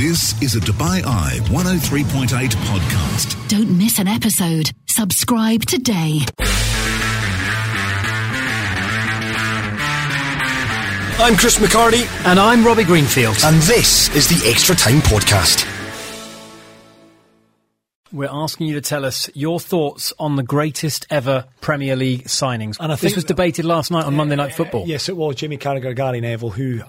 This is a Dubai Eye 103.8 podcast. Don't miss an episode. Subscribe today. I'm Chris McCarty. And I'm Robbie Greenfield. And this is the Extra Time Podcast. We're asking you to tell us your thoughts on the greatest ever Premier League signings. And I think this was debated last night on Monday Night Football. Yes, it was. Jamie Carragher, Gary Neville, who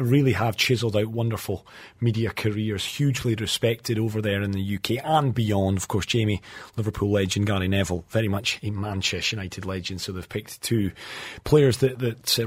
really have chiselled out wonderful media careers, hugely respected over there in the UK and beyond. Of course, Jamie, Liverpool legend, Gary Neville, very much a Manchester United legend. So they've picked two players that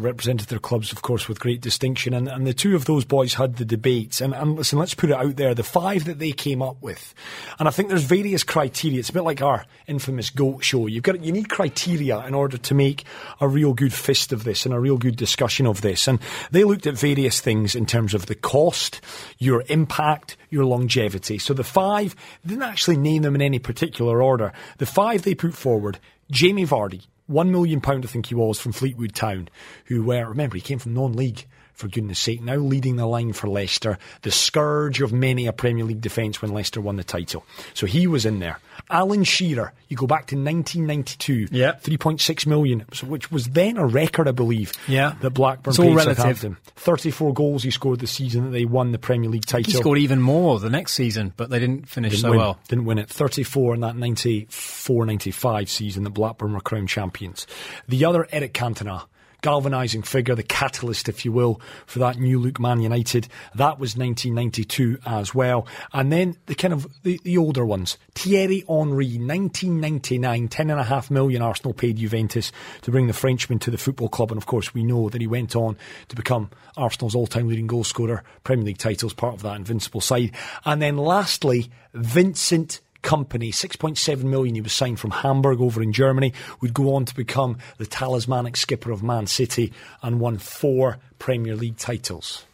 represented their clubs, of course, with great distinction. And the two of those boys had the debates. And listen, let's put it out there, the five that they came up with. And I think there's various criteria. It's a bit like our infamous GOAT show. You need criteria in order to make a real good fist of this and a real good discussion of this. And they looked at various things in terms of the cost, your impact, your longevity. So the five, they didn't actually name them in any particular order. The five they put forward: Jamie Vardy, £1 million, I think he was, from Fleetwood Town, who were, remember, he came from non-league, for goodness sake, now leading the line for Leicester, the scourge of many a Premier League defence when Leicester won the title. So he was in there. Alan Shearer, you go back to 1992, £3.6 million, which was then a record, I believe, that Blackburn paid Southampton. 34 goals he scored the season that they won the Premier League title. He scored even more the next season, but they didn't finish well. Didn't win it. 34 in that 94-95 season that Blackburn were crowned champions. The other, Eric Cantona, galvanising figure, the catalyst, if you will, for that new look Man United. That was 1992 as well. And then the kind of the older ones. Thierry Henry, 1999, $10.5 million Arsenal paid Juventus to bring the Frenchman to the football club. And of course, we know that he went on to become Arsenal's all-time leading goal scorer, Premier League titles, part of that invincible side. And then lastly, Vincent Kompany, $6.7 million. He was signed from Hamburg over in Germany, would go on to become the talismanic skipper of Man City and won 4 Premier League titles.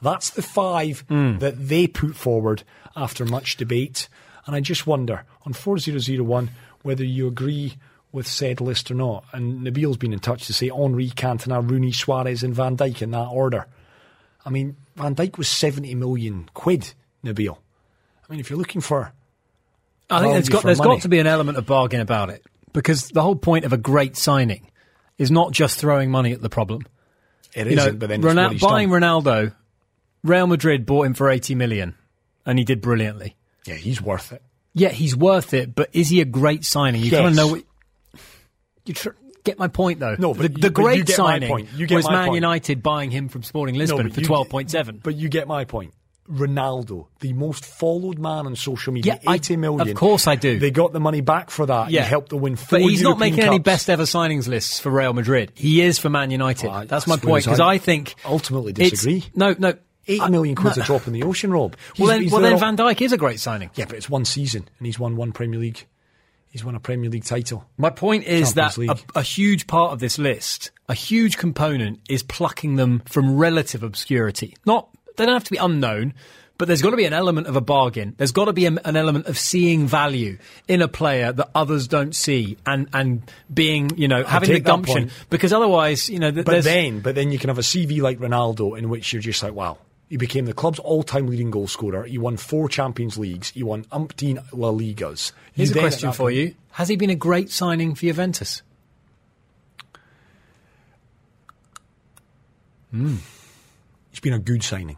That's the five that they put forward after much debate. And I just wonder, on 4001, whether you agree with said list or not. And Nabil's been in touch to say Henri, Cantona, Rooney, Suarez and Van Dijk in that order. I mean, Van Dijk was £70 million, Nabil. I mean, if you're looking for... I think there's got to be an element of bargain about it, because the whole point of a great signing is not just throwing money at the problem. Buying Ronaldo, Real Madrid bought him for 80 million and he did brilliantly. Yeah, he's worth it. Yeah, he's worth it, but is he a great signing? You kind of know what... Get my point, though. No, but the great signing was Man United buying him from Sporting Lisbon for 12.7. But you get my point. Ronaldo, the most followed man on social media, 80 million. Of course I do. They got the money back for that. Yeah. He helped them win 4 European Cups. But he's not making any best ever signings lists for Real Madrid. He is for Man United. Well, that's my point, because I think... ultimately disagree. No. 8 million quid's a drop in the ocean, Rob. Well, then Van Dijk is a great signing. Yeah, but it's one season, and he's won one Premier League. He's won a Premier League title. My point is that a huge part of this list, a huge component, is plucking them from relative obscurity. They don't have to be unknown, but there's got to be an element of a bargain. There's got to be an element of seeing value in a player that others don't see, and being, having the gumption. Because otherwise, But then you can have a CV like Ronaldo in which you're just like, wow. He became the club's all-time leading goal scorer. He won 4 Champions Leagues. He won umpteen La Ligas. Here's a question for you. Has he been a great signing for Juventus? He's been a good signing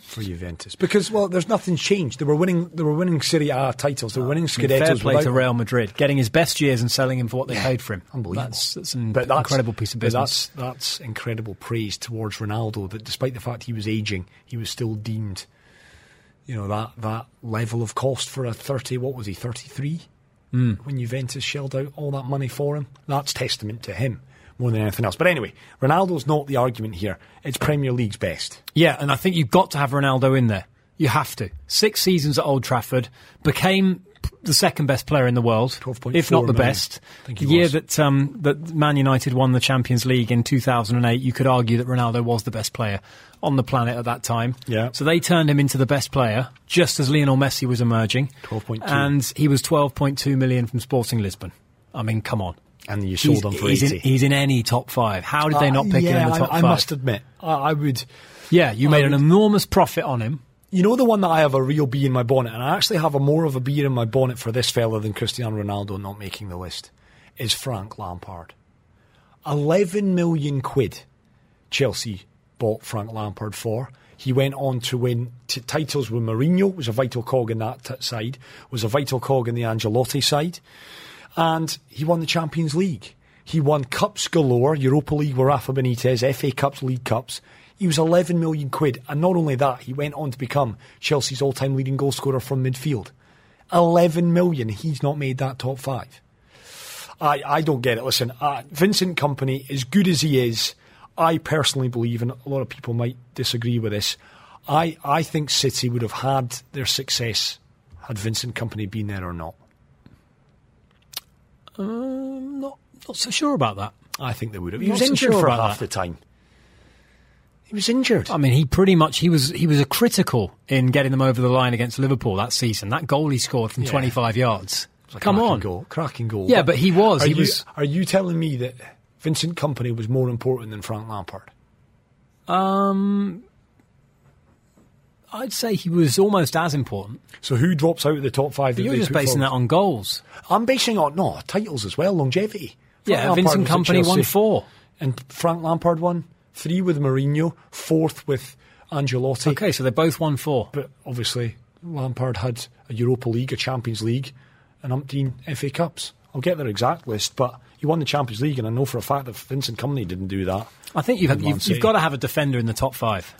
for Juventus, because there's nothing changed. They were winning Serie A titles. They were winning Scudettos. Fair play to Real Madrid, getting his best years and selling him for what they paid for him. Unbelievable. That's an incredible piece of business. That's incredible praise towards Ronaldo, that despite the fact he was aging, he was still deemed, that level of cost for a 33 when Juventus shelled out all that money for him. That's testament to him more than anything else. But anyway, Ronaldo's not the argument here. It's Premier League's best. Yeah, and I think you've got to have Ronaldo in there. You have to. 6 seasons at Old Trafford, became the second best player in the world, if not the best. The year that Man United won the Champions League in 2008, you could argue that Ronaldo was the best player on the planet at that time. Yeah. So they turned him into the best player just as Lionel Messi was emerging. 12.2. And he was 12.2 million from Sporting Lisbon. I mean, come on. And you sold on for 80. He's in any top 5. How did they not pick him in the top 5? I must admit, I would... Yeah, you made an enormous profit on him. You know the one that I have a real bee in my bonnet, and I actually have a more of a bee in my bonnet for this fella than Cristiano Ronaldo not making the list, is Frank Lampard. 11 million quid Chelsea bought Frank Lampard for. He went on to win titles with Mourinho, was a vital cog in that side, was a vital cog in the Ancelotti side, and he won the Champions League. He won cups galore, Europa League with Rafa Benitez, FA Cups, League Cups. He was 11 million quid, and not only that, he went on to become Chelsea's all-time leading goalscorer from midfield. 11 million, he's not made that top five. I don't get it. Listen, Vincent Kompany, as good as he is, I personally believe, and a lot of people might disagree with this, I think City would have had their success had Vincent Kompany been there or not. Not so sure about that. I think they would have. He was injured for half the time. He was injured. I mean, he pretty much, he was a critical in getting them over the line against Liverpool that season. That goal he scored from 25 yards. Like come on. Cracking goal. Yeah, but he was. Are you telling me that Vincent Kompany was more important than Frank Lampard? I'd say he was almost as important. So who drops out of the top five? You're just basing that on goals. I'm basing on titles as well, longevity. Yeah, Vincent Kompany won 4. And Frank Lampard won 3 with Mourinho, 4th with Ancelotti. Okay, so they both won 4. But obviously Lampard had a Europa League, a Champions League, and umpteen FA Cups. I'll get their exact list, but he won the Champions League, and I know for a fact that Vincent Kompany didn't do that. I think you've got to have a defender in the top five.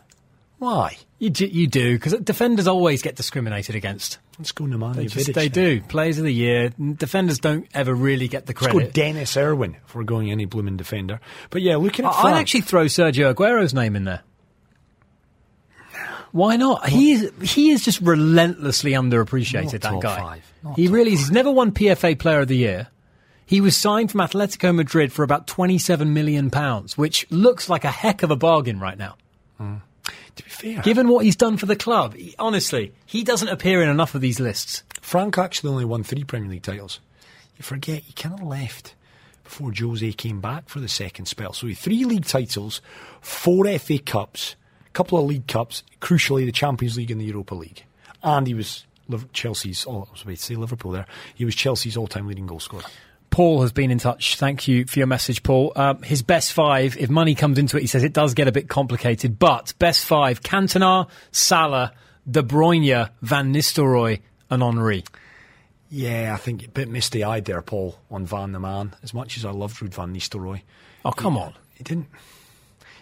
Why? You do, because defenders always get discriminated against. Let's go Nemanja Vidic. They do. Players of the year. Defenders don't ever really get the credit. Let's go Dennis Irwin, if we're going any blooming defender. But yeah, looking at I'd actually throw Sergio Aguero's name in there. Why not? Well, he is just relentlessly underappreciated, that guy. He really is. He's never won PFA Player of the Year. He was signed from Atletico Madrid for about £27 million, which looks like a heck of a bargain right now. Mm. To be fair, given what he's done for the club, honestly, he doesn't appear in enough of these lists. Frank actually only won 3 Premier League titles. You forget, he kind of left before Jose came back for the second spell. So he had 3 league titles, 4 FA Cups, a couple of League Cups, crucially the Champions League and the Europa League. And he was Liverpool there. He was Chelsea's all-time leading goal scorer. Paul has been in touch. Thank you for your message, Paul. His best 5, if money comes into it, he says it does get a bit complicated, but best 5, Cantona, Salah, De Bruyne, Van Nistelrooy and Henri. Yeah, I think a bit misty-eyed there, Paul, on Van the Man, as much as I loved Ruud van Nistelrooy. Oh, come on. He didn't.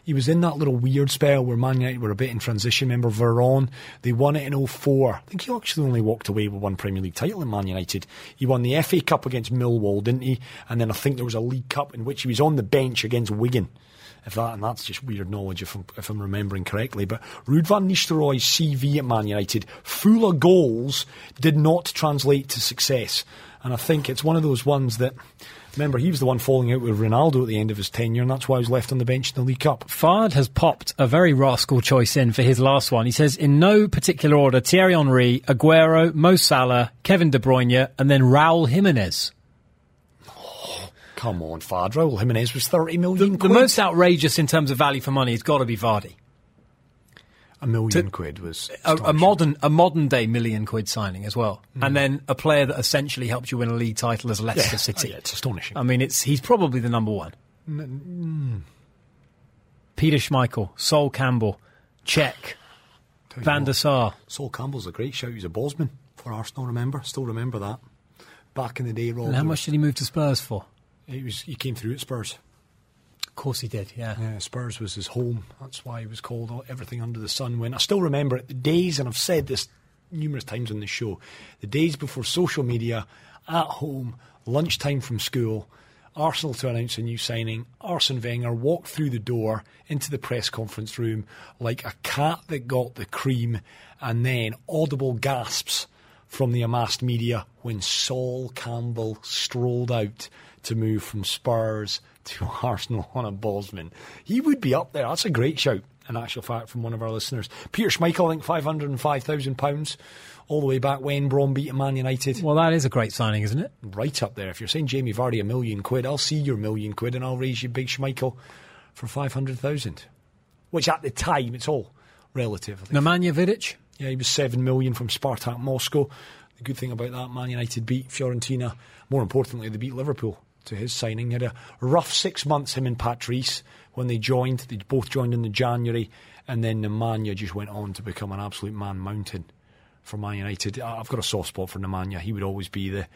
He was in that little weird spell where Man United were a bit in transition. Remember Veron? They won it in 2004. I think he actually only walked away with 1 Premier League title in Man United. He won the FA Cup against Millwall, didn't he? And then I think there was a League Cup in which he was on the bench against Wigan. That's just weird knowledge if I'm remembering correctly. But Ruud van Nistelrooy's CV at Man United, full of goals, did not translate to success. And I think it's one of those ones that... Remember, he was the one falling out with Ronaldo at the end of his tenure, and that's why he was left on the bench in the League Cup. Fard has popped a very rascal choice in for his last one. He says, in no particular order, Thierry Henry, Aguero, Mo Salah, Kevin De Bruyne, and then Raul Jimenez. Oh, come on, Fard. Raul Jimenez was 30 million quid. The most outrageous in terms of value for money has got to be Vardy. £1 million quid was... A modern-day £1 million quid signing as well. Mm. And then a player that essentially helped you win a league title as Leicester City. It's astonishing. I mean, he's probably the number one. Peter Schmeichel, Sol Campbell, Czech, Van der Sar. Sol Campbell's a great shout. He was a Bosman for Arsenal, remember? Still remember that. Back in the day, Rob. And how much did he move to Spurs for? He came through at Spurs. Of course he did, yeah. Spurs was his home. That's why he was called everything under the sun. When I still remember it, the days, and I've said this numerous times on the show, the days before social media, at home, lunchtime from school, Arsenal to announce a new signing, Arsene Wenger walked through the door into the press conference room like a cat that got the cream, and then audible gasps from the amassed media when Sol Campbell strolled out to move from Spurs to Arsenal on a Bosman. He would be up there. That's a great shout, an actual fact, from one of our listeners. Peter Schmeichel, I think £505,000 all the way back when Brom beat Man United. Well, that is a great signing, isn't it? Right up there. If you're saying Jamie Vardy £1 million quid, I'll see your £1 million quid and I'll raise you big Schmeichel for 500,000, which at the time, it's all relative. Nemanja Vidic? Yeah, he was 7 million from Spartak Moscow. The good thing about that, Man United beat Fiorentina. More importantly, they beat Liverpool to his signing. He had a rough 6 months, him and Pat Rees, when they joined. They both joined in the January, and then Nemanja just went on to become an absolute man mountain for Man United. I've got a soft spot for Nemanja. He would always be the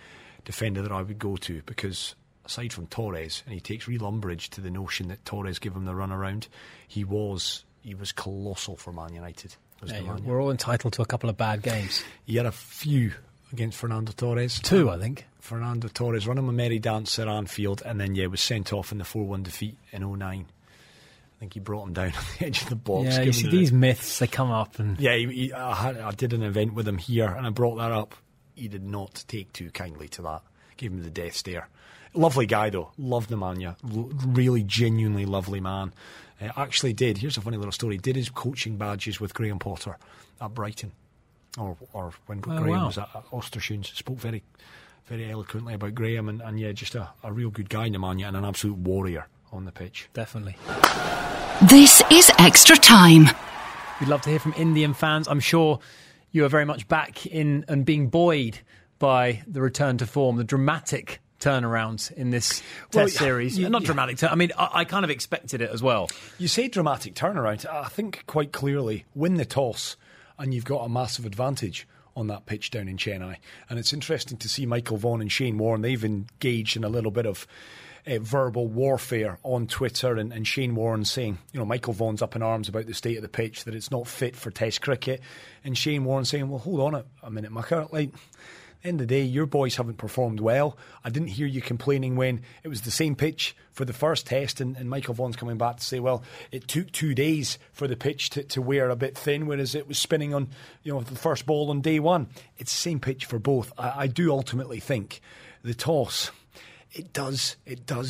defender that I would go to, because aside from Torres, and he takes real umbrage to the notion that Torres gave him the runaround, he was colossal for Man United. We're all entitled to a couple of bad games. He had a few against Fernando Torres. Two, I think. Fernando Torres, run him a merry dance at Anfield, and then, was sent off in the 4-1 defeat in 09. I think he brought him down on the edge of the box. Yeah, you see these myths, they come up. And yeah, I did an event with him here, and I brought that up. He did not take too kindly to that. Gave him the death stare. Lovely guy, though. Loved Nemanja. Really genuinely lovely man. Actually did, here's a funny little story, did his coaching badges with Graham Potter at Brighton. Or when Graham was at Östersund. Spoke very, very eloquently about Graham. And yeah, just a real good guy, Nemanja, and an absolute warrior on the pitch. Definitely. This is Extra Time. We'd love to hear from Indian fans. I'm sure you are very much back in and being buoyed by the return to form, the dramatic turnaround in this test series. Not dramatic. I mean, I kind of expected it as well. You say dramatic turnaround. I think quite clearly, win the toss and you've got a massive advantage on that pitch down in Chennai. And it's interesting to see Michael Vaughan and Shane Warren. They've engaged in a little bit of verbal warfare on Twitter, and Shane Warren saying, Michael Vaughan's up in arms about the state of the pitch, that it's not fit for Test cricket. And Shane Warren saying, well, hold on a minute, mucker. Like, end of the day, your boys haven't performed well. I didn't hear you complaining when it was the same pitch for the first test, and Michael Vaughan's coming back to say, well, it took 2 days for the pitch to wear a bit thin, whereas it was spinning on the first ball on day one. It's the same pitch for both. I do ultimately think the toss, it does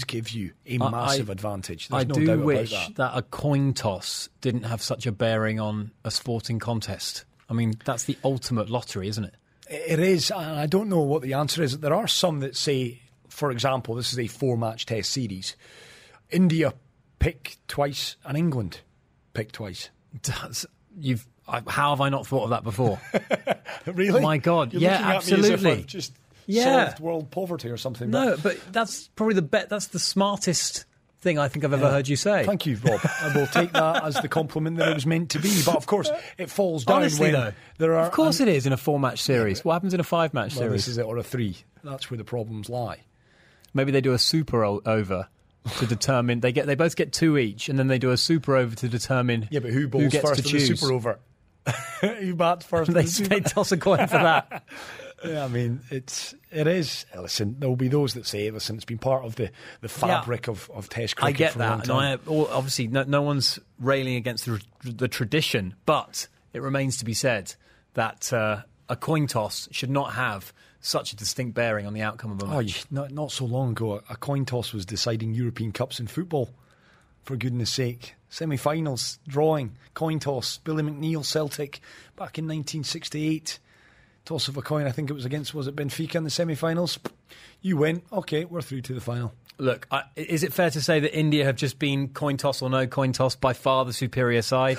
give you a massive advantage. There's no doubt about that. I do wish that a coin toss didn't have such a bearing on a sporting contest. I mean, that's the ultimate lottery, isn't it? It is, and I don't know what the answer is. There are some that say, for example, this is a 4-match test series. India pick twice and England pick twice. How have I not thought of that before? Really? Oh my God, absolutely. Looking at me as if I've just solved world poverty or something. No, but that's probably that's the smartest thing I think I've ever heard you say. Thank you, Rob. I will take that as the compliment that it was meant to be. But of course, it falls down. Honestly, when there are. Of course, it is in a 4-match series. What happens in a 5-match series? This is it, or a 3. That's where the problems lie. Maybe they do a super over to determine. They both get 2 each, and then they do a super over to determine. Yeah, but who bowls first to choose the super over? Who bats first? They toss a coin for that. Yeah, I mean, it is. Listen, there'll be those that say, listen, it's been part of the fabric of Test cricket. I get for that. Obviously, no one's railing against the tradition, but it remains to be said that a coin toss should not have such a distinct bearing on the outcome of a match. Not so long ago, a coin toss was deciding European Cups in football, for goodness sake. Semi-finals, drawing, coin toss, Billy McNeil, Celtic, back in 1968. Toss of a coin, I think it was against, was it Benfica in the semi-finals? You win, okay, we're through to the final. Look, is it fair to say that India have just been coin toss or no coin toss by far the superior side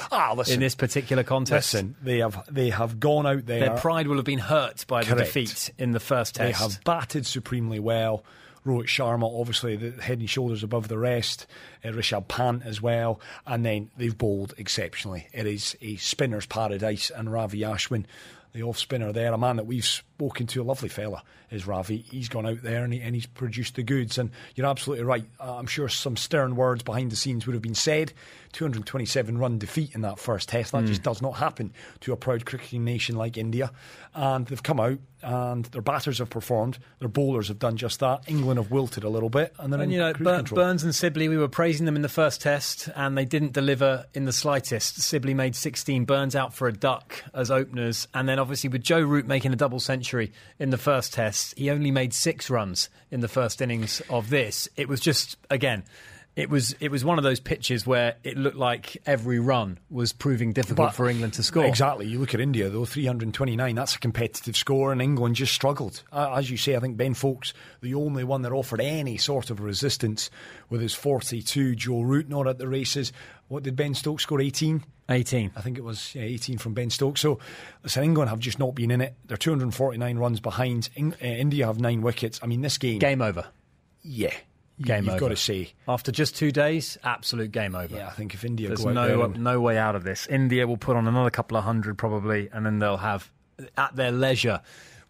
in this particular contest? Listen, they have gone out there. Their pride will have been hurt by the defeat in the first test. They have batted supremely well. Rohit Sharma, obviously, the head and shoulders above the rest. Rishabh Pant as well. And then they've bowled exceptionally. It is a spinner's paradise. And Ravi Ashwin, the off-spinner there, a man that we've spoken to, a lovely fella, is Ravi. He's gone out there and he's produced the goods. And you're absolutely right. I'm sure some stern words behind the scenes would have been said. 227-run defeat in that first test. That just does not happen to a proud cricketing nation like India. And they've come out and their batters have performed. Their bowlers have done just that. England have wilted a little bit. And Burns and Sibley, we were praising them in the first test and they didn't deliver in the slightest. Sibley made 16, Burns out for a duck as openers. And then obviously with Joe Root making a double century in the first test, he only made 6 runs in the first innings of this. It was just, again, it was one of those pitches where it looked like every run was proving difficult for England to score. Exactly. You look at India, though, 329, that's a competitive score, and England just struggled. As you say, I think Ben Fokes, the only one that offered any sort of resistance with his 42, Joe Root not at the races. What did Ben Stokes score, 18? 18. I think it was 18 from Ben Stokes. So, listen, England have just not been in it. They're 249 runs behind. India have 9 wickets. I mean, this game... Game over. Yeah. Game over. You've got to say. After just 2 days, absolute game over. Yeah, I think if India go out there... There's no way out of this. India will put on another couple of hundred probably, and then they'll have, at their leisure...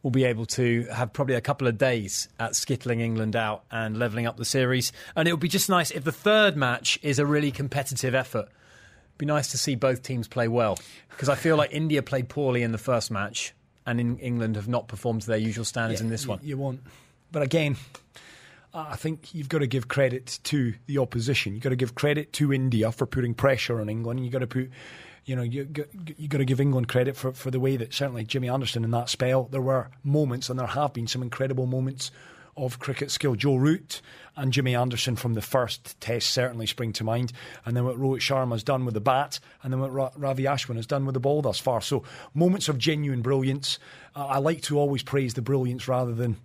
will be able to have probably a couple of days at skittling England out and levelling up the series. And it would be just nice if the third match is a really competitive effort. It'd be nice to see both teams play well, because I feel like India played poorly in the first match and in England have not performed to their usual standards in this one. You won't. But again, I think you've got to give credit to the opposition. You've got to give credit to India for putting pressure on England. You've got to put... You know, you've got to give England credit for the way that certainly Jimmy Anderson in that spell, there were moments, and there have been some incredible moments of cricket skill. Joe Root and Jimmy Anderson from the first test certainly spring to mind. And then what Rohit Sharma has done with the bat, and then what Ravi Ashwin has done with the ball thus far. So moments of genuine brilliance. I like to always praise the brilliance rather than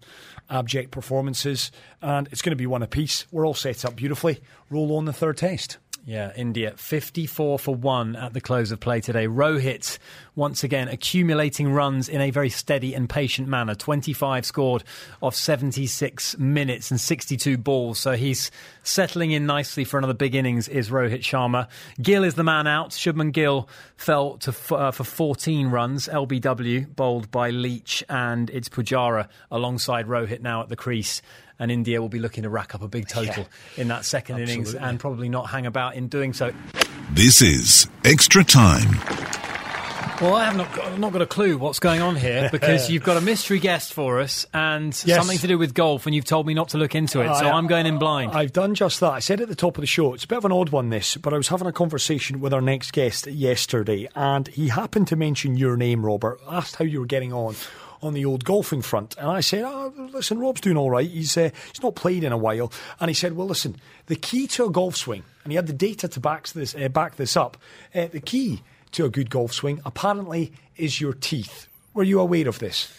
abject performances. And it's going to be one apiece. We're all set up beautifully. Roll on the third test. Yeah, India, 54 for 1 at the close of play today. Rohit, once again, accumulating runs in a very steady and patient manner. 25 scored off 76 minutes and 62 balls. So he's settling in nicely for another big innings, is Rohit Sharma. Gill is the man out. Shubman Gill fell to for 14 runs. LBW bowled by Leach, and it's Pujara alongside Rohit now at the crease. And India will be looking to rack up a big total in that second innings and probably not hang about in doing so. This is Extra Time. Well, I have not got a clue what's going on here, because you've got a mystery guest for us and something to do with golf, and you've told me not to look into it, so I'm going in blind. I've done just that. I said at the top of the show, it's a bit of an odd one this, but I was having a conversation with our next guest yesterday, and he happened to mention your name, Robert, asked how you were getting on the old golfing front. And I said, listen, Rob's doing all right. He's not played in a while. And he said, well, listen, the key to a golf swing, and he had the data to back this up, the key to a good golf swing apparently is your teeth. Were you aware of this?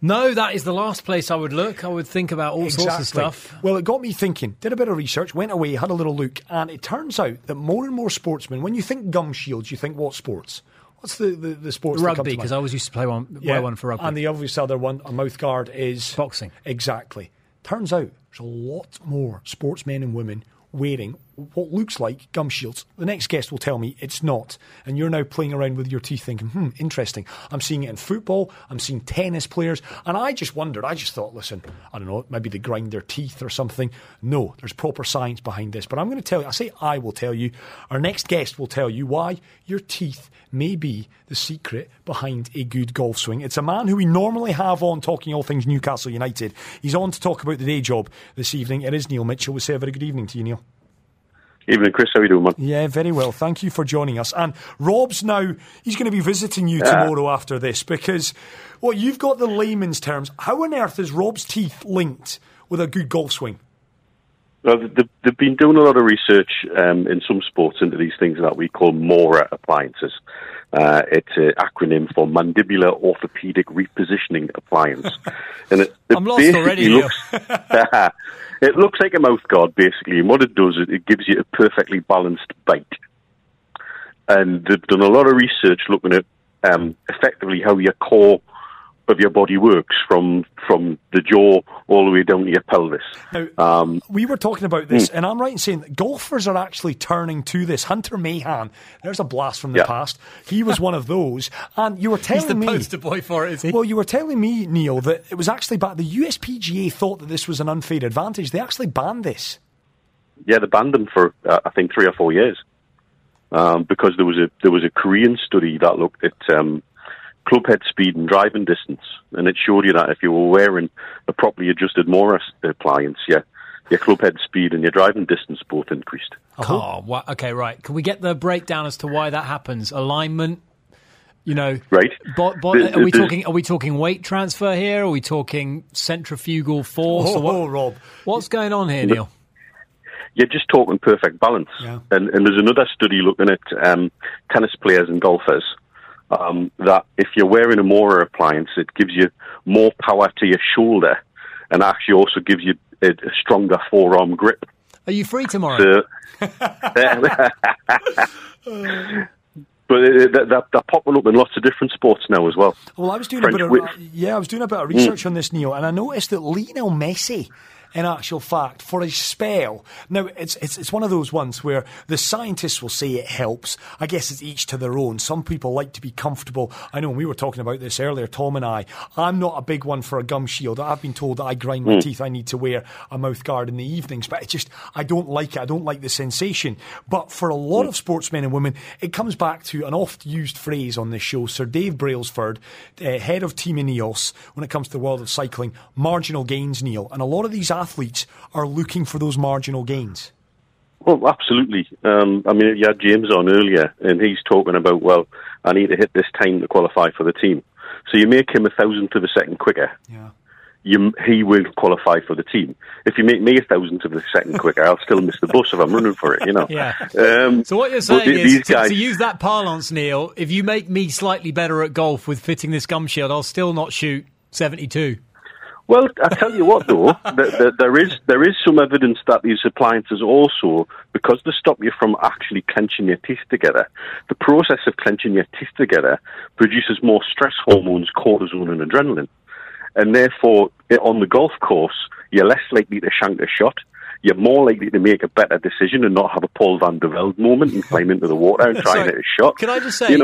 No, that is the last place I would look. I would think about all sorts of stuff. Well, it got me thinking. Did a bit of research, went away, had a little look, and it turns out that more and more sportsmen, when you think gum shields, you think what sports? What's the sports? Rugby, because I always used to wear one for rugby. And the obvious other one, a mouth guard, is... boxing. Exactly. Turns out there's a lot more sportsmen and women wearing what looks like gum shields. The next guest will tell me it's not. And you're now playing around with your teeth thinking, interesting. I'm seeing it in football. I'm seeing tennis players. And I just wondered, I just thought, listen, I don't know, maybe they grind their teeth or something. No, there's proper science behind this. But I'm going to tell you, I will tell you, our next guest will tell you why your teeth may be the secret behind a good golf swing. It's a man who we normally have on talking all things Newcastle United. He's on to talk about the day job this evening. It is Neil Mitchell. We say a very good evening to you, Neil. Evening, Chris. How are you doing, man? Yeah, very well. Thank you for joining us. And Rob's now, he's going to be visiting you tomorrow after this, because, well, you've got the layman's terms. How on earth is Rob's teeth linked with a good golf swing? Well, they've been doing a lot of research in some sports into these things that we call MORA appliances. It's an acronym for Mandibular Orthopedic Repositioning Appliance. And I'm lost already. It looks like a mouth guard, basically. And what it does is it gives you a perfectly balanced bite. And they've done a lot of research looking at effectively how your core of your body works from the jaw all the way down to your pelvis. Now, we were talking about this, and I'm right in saying that golfers are actually turning to this. Hunter Mahan, there's a blast from the past. He was one of those, and you were telling me... He's the poster boy for it, is he? Well, you were telling me, Neil, that it was actually bad. The USPGA thought that this was an unfair advantage. They actually banned this. Yeah, they banned them for, I think, 3 or 4 years, because there was a Korean study that looked at... club head speed and driving distance, and it showed you that if you were wearing a properly adjusted MORA appliance, your club head speed and your driving distance both increased. Cool. Oh, okay, right. Can we get the breakdown as to why that happens? Alignment, you know, right? Are we talking weight transfer here? Are we talking centrifugal force? Rob, what's going on here, Neil? You're just talking perfect balance, and there's another study looking at tennis players and golfers. That if you're wearing a MORA appliance, it gives you more power to your shoulder and actually also gives you a stronger forearm grip. Are you free tomorrow? So, But they're popping up in lots of different sports now as well. Well, I was doing a bit of research on this, Neil, and I noticed that Lionel Messi, in actual fact, for a spell. Now, it's one of those ones where the scientists will say it helps. I guess it's each to their own. Some people like to be comfortable. I know when we were talking about this earlier, Tom and I, I'm not a big one for a gum shield. I've been told that I grind my teeth. I need to wear a mouth guard in the evenings. But it's just, I don't like it. I don't like the sensation. But for a lot of sportsmen and women, it comes back to an oft-used phrase on this show. Sir Dave Brailsford, head of Team Ineos, when it comes to the world of cycling, marginal gains, Neil. And a lot of these athletes are looking for those marginal gains. Well, absolutely. I mean, you had James on earlier, and he's talking about, well, I need to hit this time to qualify for the team. So you make him 1,000th of a second quicker. Yeah. He will qualify for the team. If you make me 1,000th of a second quicker, I'll still miss the bus if I'm running for it, you know. Yeah. So what you're saying is, to use that parlance, Neil, if you make me slightly better at golf with fitting this gum shield, I'll still not shoot 72. Well, I tell you what, though, there is some evidence that these appliances also, because they stop you from actually clenching your teeth together, the process of clenching your teeth together produces more stress hormones, cortisol and adrenaline. And therefore, on the golf course, you're less likely to shank a shot. You're more likely to make a better decision and not have a Paul van der Velde moment and climb into the water and try and hit a shot. Can I just say,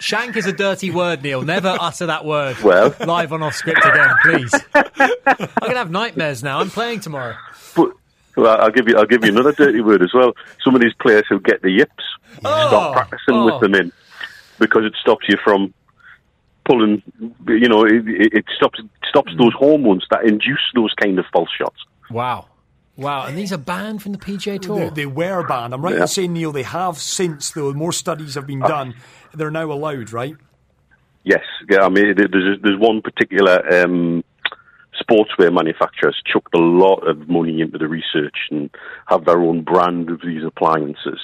shank is a dirty word, Neil. Never utter that word. Well, live on Off Script again, please. I'm going to have nightmares now. I'm playing tomorrow. But, well, I'll give you another dirty word as well. Some of these players who get the yips, stop practicing with them in, because it stops you from pulling, it stops those hormones that induce those kind of false shots. Wow, and these are banned from the PGA Tour? They were banned. I'm right in saying, Neil, they have since, though, more studies have been done. They're now allowed, right? Yes. Yeah, I mean, there's one particular sportswear manufacturer's chucked a lot of money into the research and have their own brand of these appliances.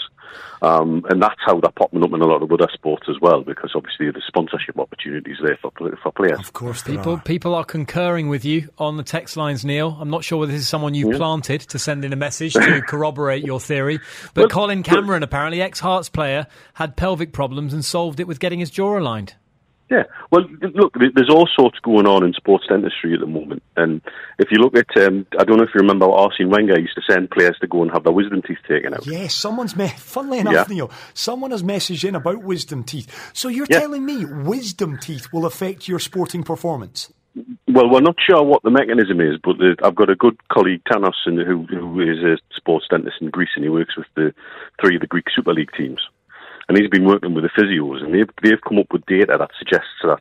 And that's how they're popping up in a lot of other sports as well, because obviously the sponsorship opportunities there for players. Of course, people are concurring with you on the text lines, Neil. I'm not sure whether this is someone you've planted to send in a message to corroborate your theory, but Colin Cameron, apparently ex-Hearts player, had pelvic problems and solved it with getting his jaw aligned. Yeah, well, look, there's all sorts going on in sports dentistry at the moment. And if you look at, I don't know if you remember, Arsene Wenger used to send players to go and have their wisdom teeth taken out. Yes, funnily enough, Neil, someone has messaged in about wisdom teeth. So you're telling me wisdom teeth will affect your sporting performance? Well, we're not sure what the mechanism is, but I've got a good colleague, Thanos, who is a sports dentist in Greece, and he works with the three of the Greek Super League teams. And he's been working with the physios, and they've come up with data that suggests that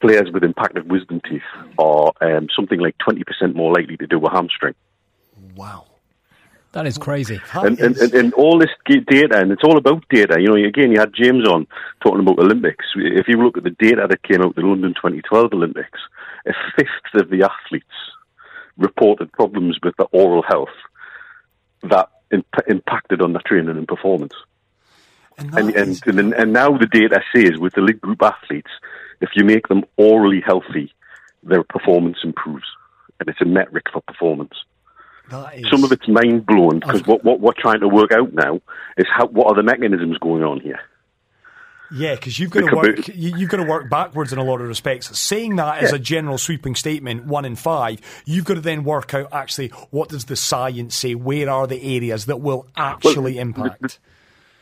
players with impacted wisdom teeth are something like 20% more likely to do a hamstring. Wow. That is crazy. And all this data, and it's all about data. You know, again, you had James on talking about Olympics. If you look at the data that came out of the London 2012 Olympics, a fifth of the athletes reported problems with their oral health that impacted on their training and performance. And now the data says with the elite group athletes, if you make them orally healthy, their performance improves. And it's a metric for performance. Some of it's mind-blowing, because what we're trying to work out now is what are the mechanisms going on here. Yeah, because you've got to work backwards in a lot of respects. Saying that as a general sweeping statement, 1 in 5, you've got to then work out actually what does the science say, where are the areas that will actually impact.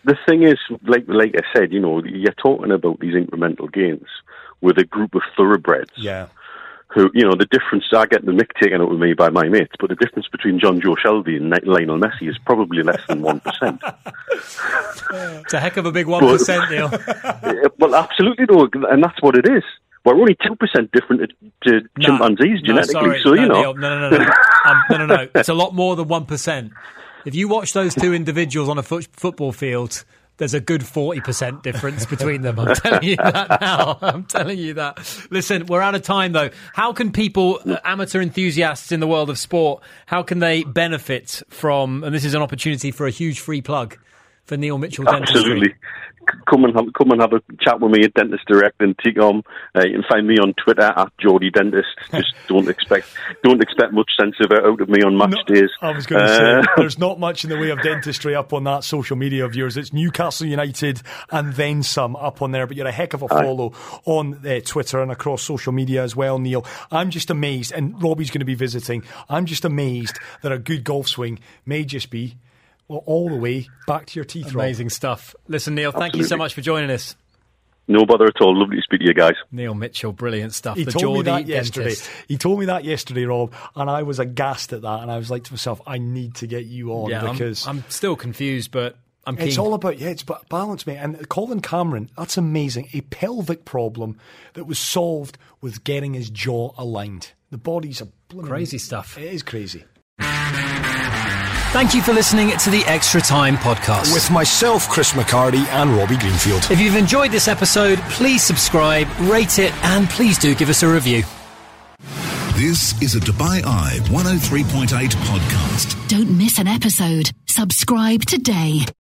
The thing is, like I said, you're talking about these incremental gains with a group of thoroughbreds. Yeah. Who, the difference, I get the mick taken out with me by my mates, but the difference between John Joe Shelby and Lionel Messi is probably less than 1%. It's a heck of a big 1%, Neil. Well, absolutely, though, and that's what it is. We're only 2% different to chimpanzees genetically, Neil, No. It's a lot more than 1%. If you watch those two individuals on a football field, there's a good 40% difference between them. I'm telling you that now. Listen, we're out of time, though. How can people, amateur enthusiasts in the world of sport, how can they benefit from, and this is an opportunity for a huge free plug, for Neil Mitchell Dentistry. Absolutely. Come and have a chat with me at Dentist Direct in Tecom. You can find me on Twitter at Geordie Dentist. Just don't expect much sense out of me on match days. I was going to say, there's not much in the way of dentistry up on that social media of yours. It's Newcastle United and then some up on there, but you're a heck of a follow on Twitter and across social media as well, Neil. I'm just amazed, and Robbie's going to be visiting, I'm just amazed that a good golf swing may just be all the way back to your teeth. Amazing stuff. Listen, Neil, thank you so much for joining us. No bother at all. Lovely to speak to you guys. Neil Mitchell, brilliant stuff. He told me that yesterday. He told me that yesterday, Rob, and I was aghast at that, and I was like to myself, I need to get you on, because I'm still confused, but I'm keen. It's all about it's balance, mate. And Colin Cameron, that's amazing. A pelvic problem that was solved with getting his jaw aligned. The body's a crazy stuff. It is crazy. Thank you for listening to the Extra Time podcast with myself, Chris McCarty, and Robbie Greenfield. If you've enjoyed this episode, please subscribe, rate it, and please do give us a review. This is a Dubai Eye 103.8 podcast. Don't miss an episode. Subscribe today.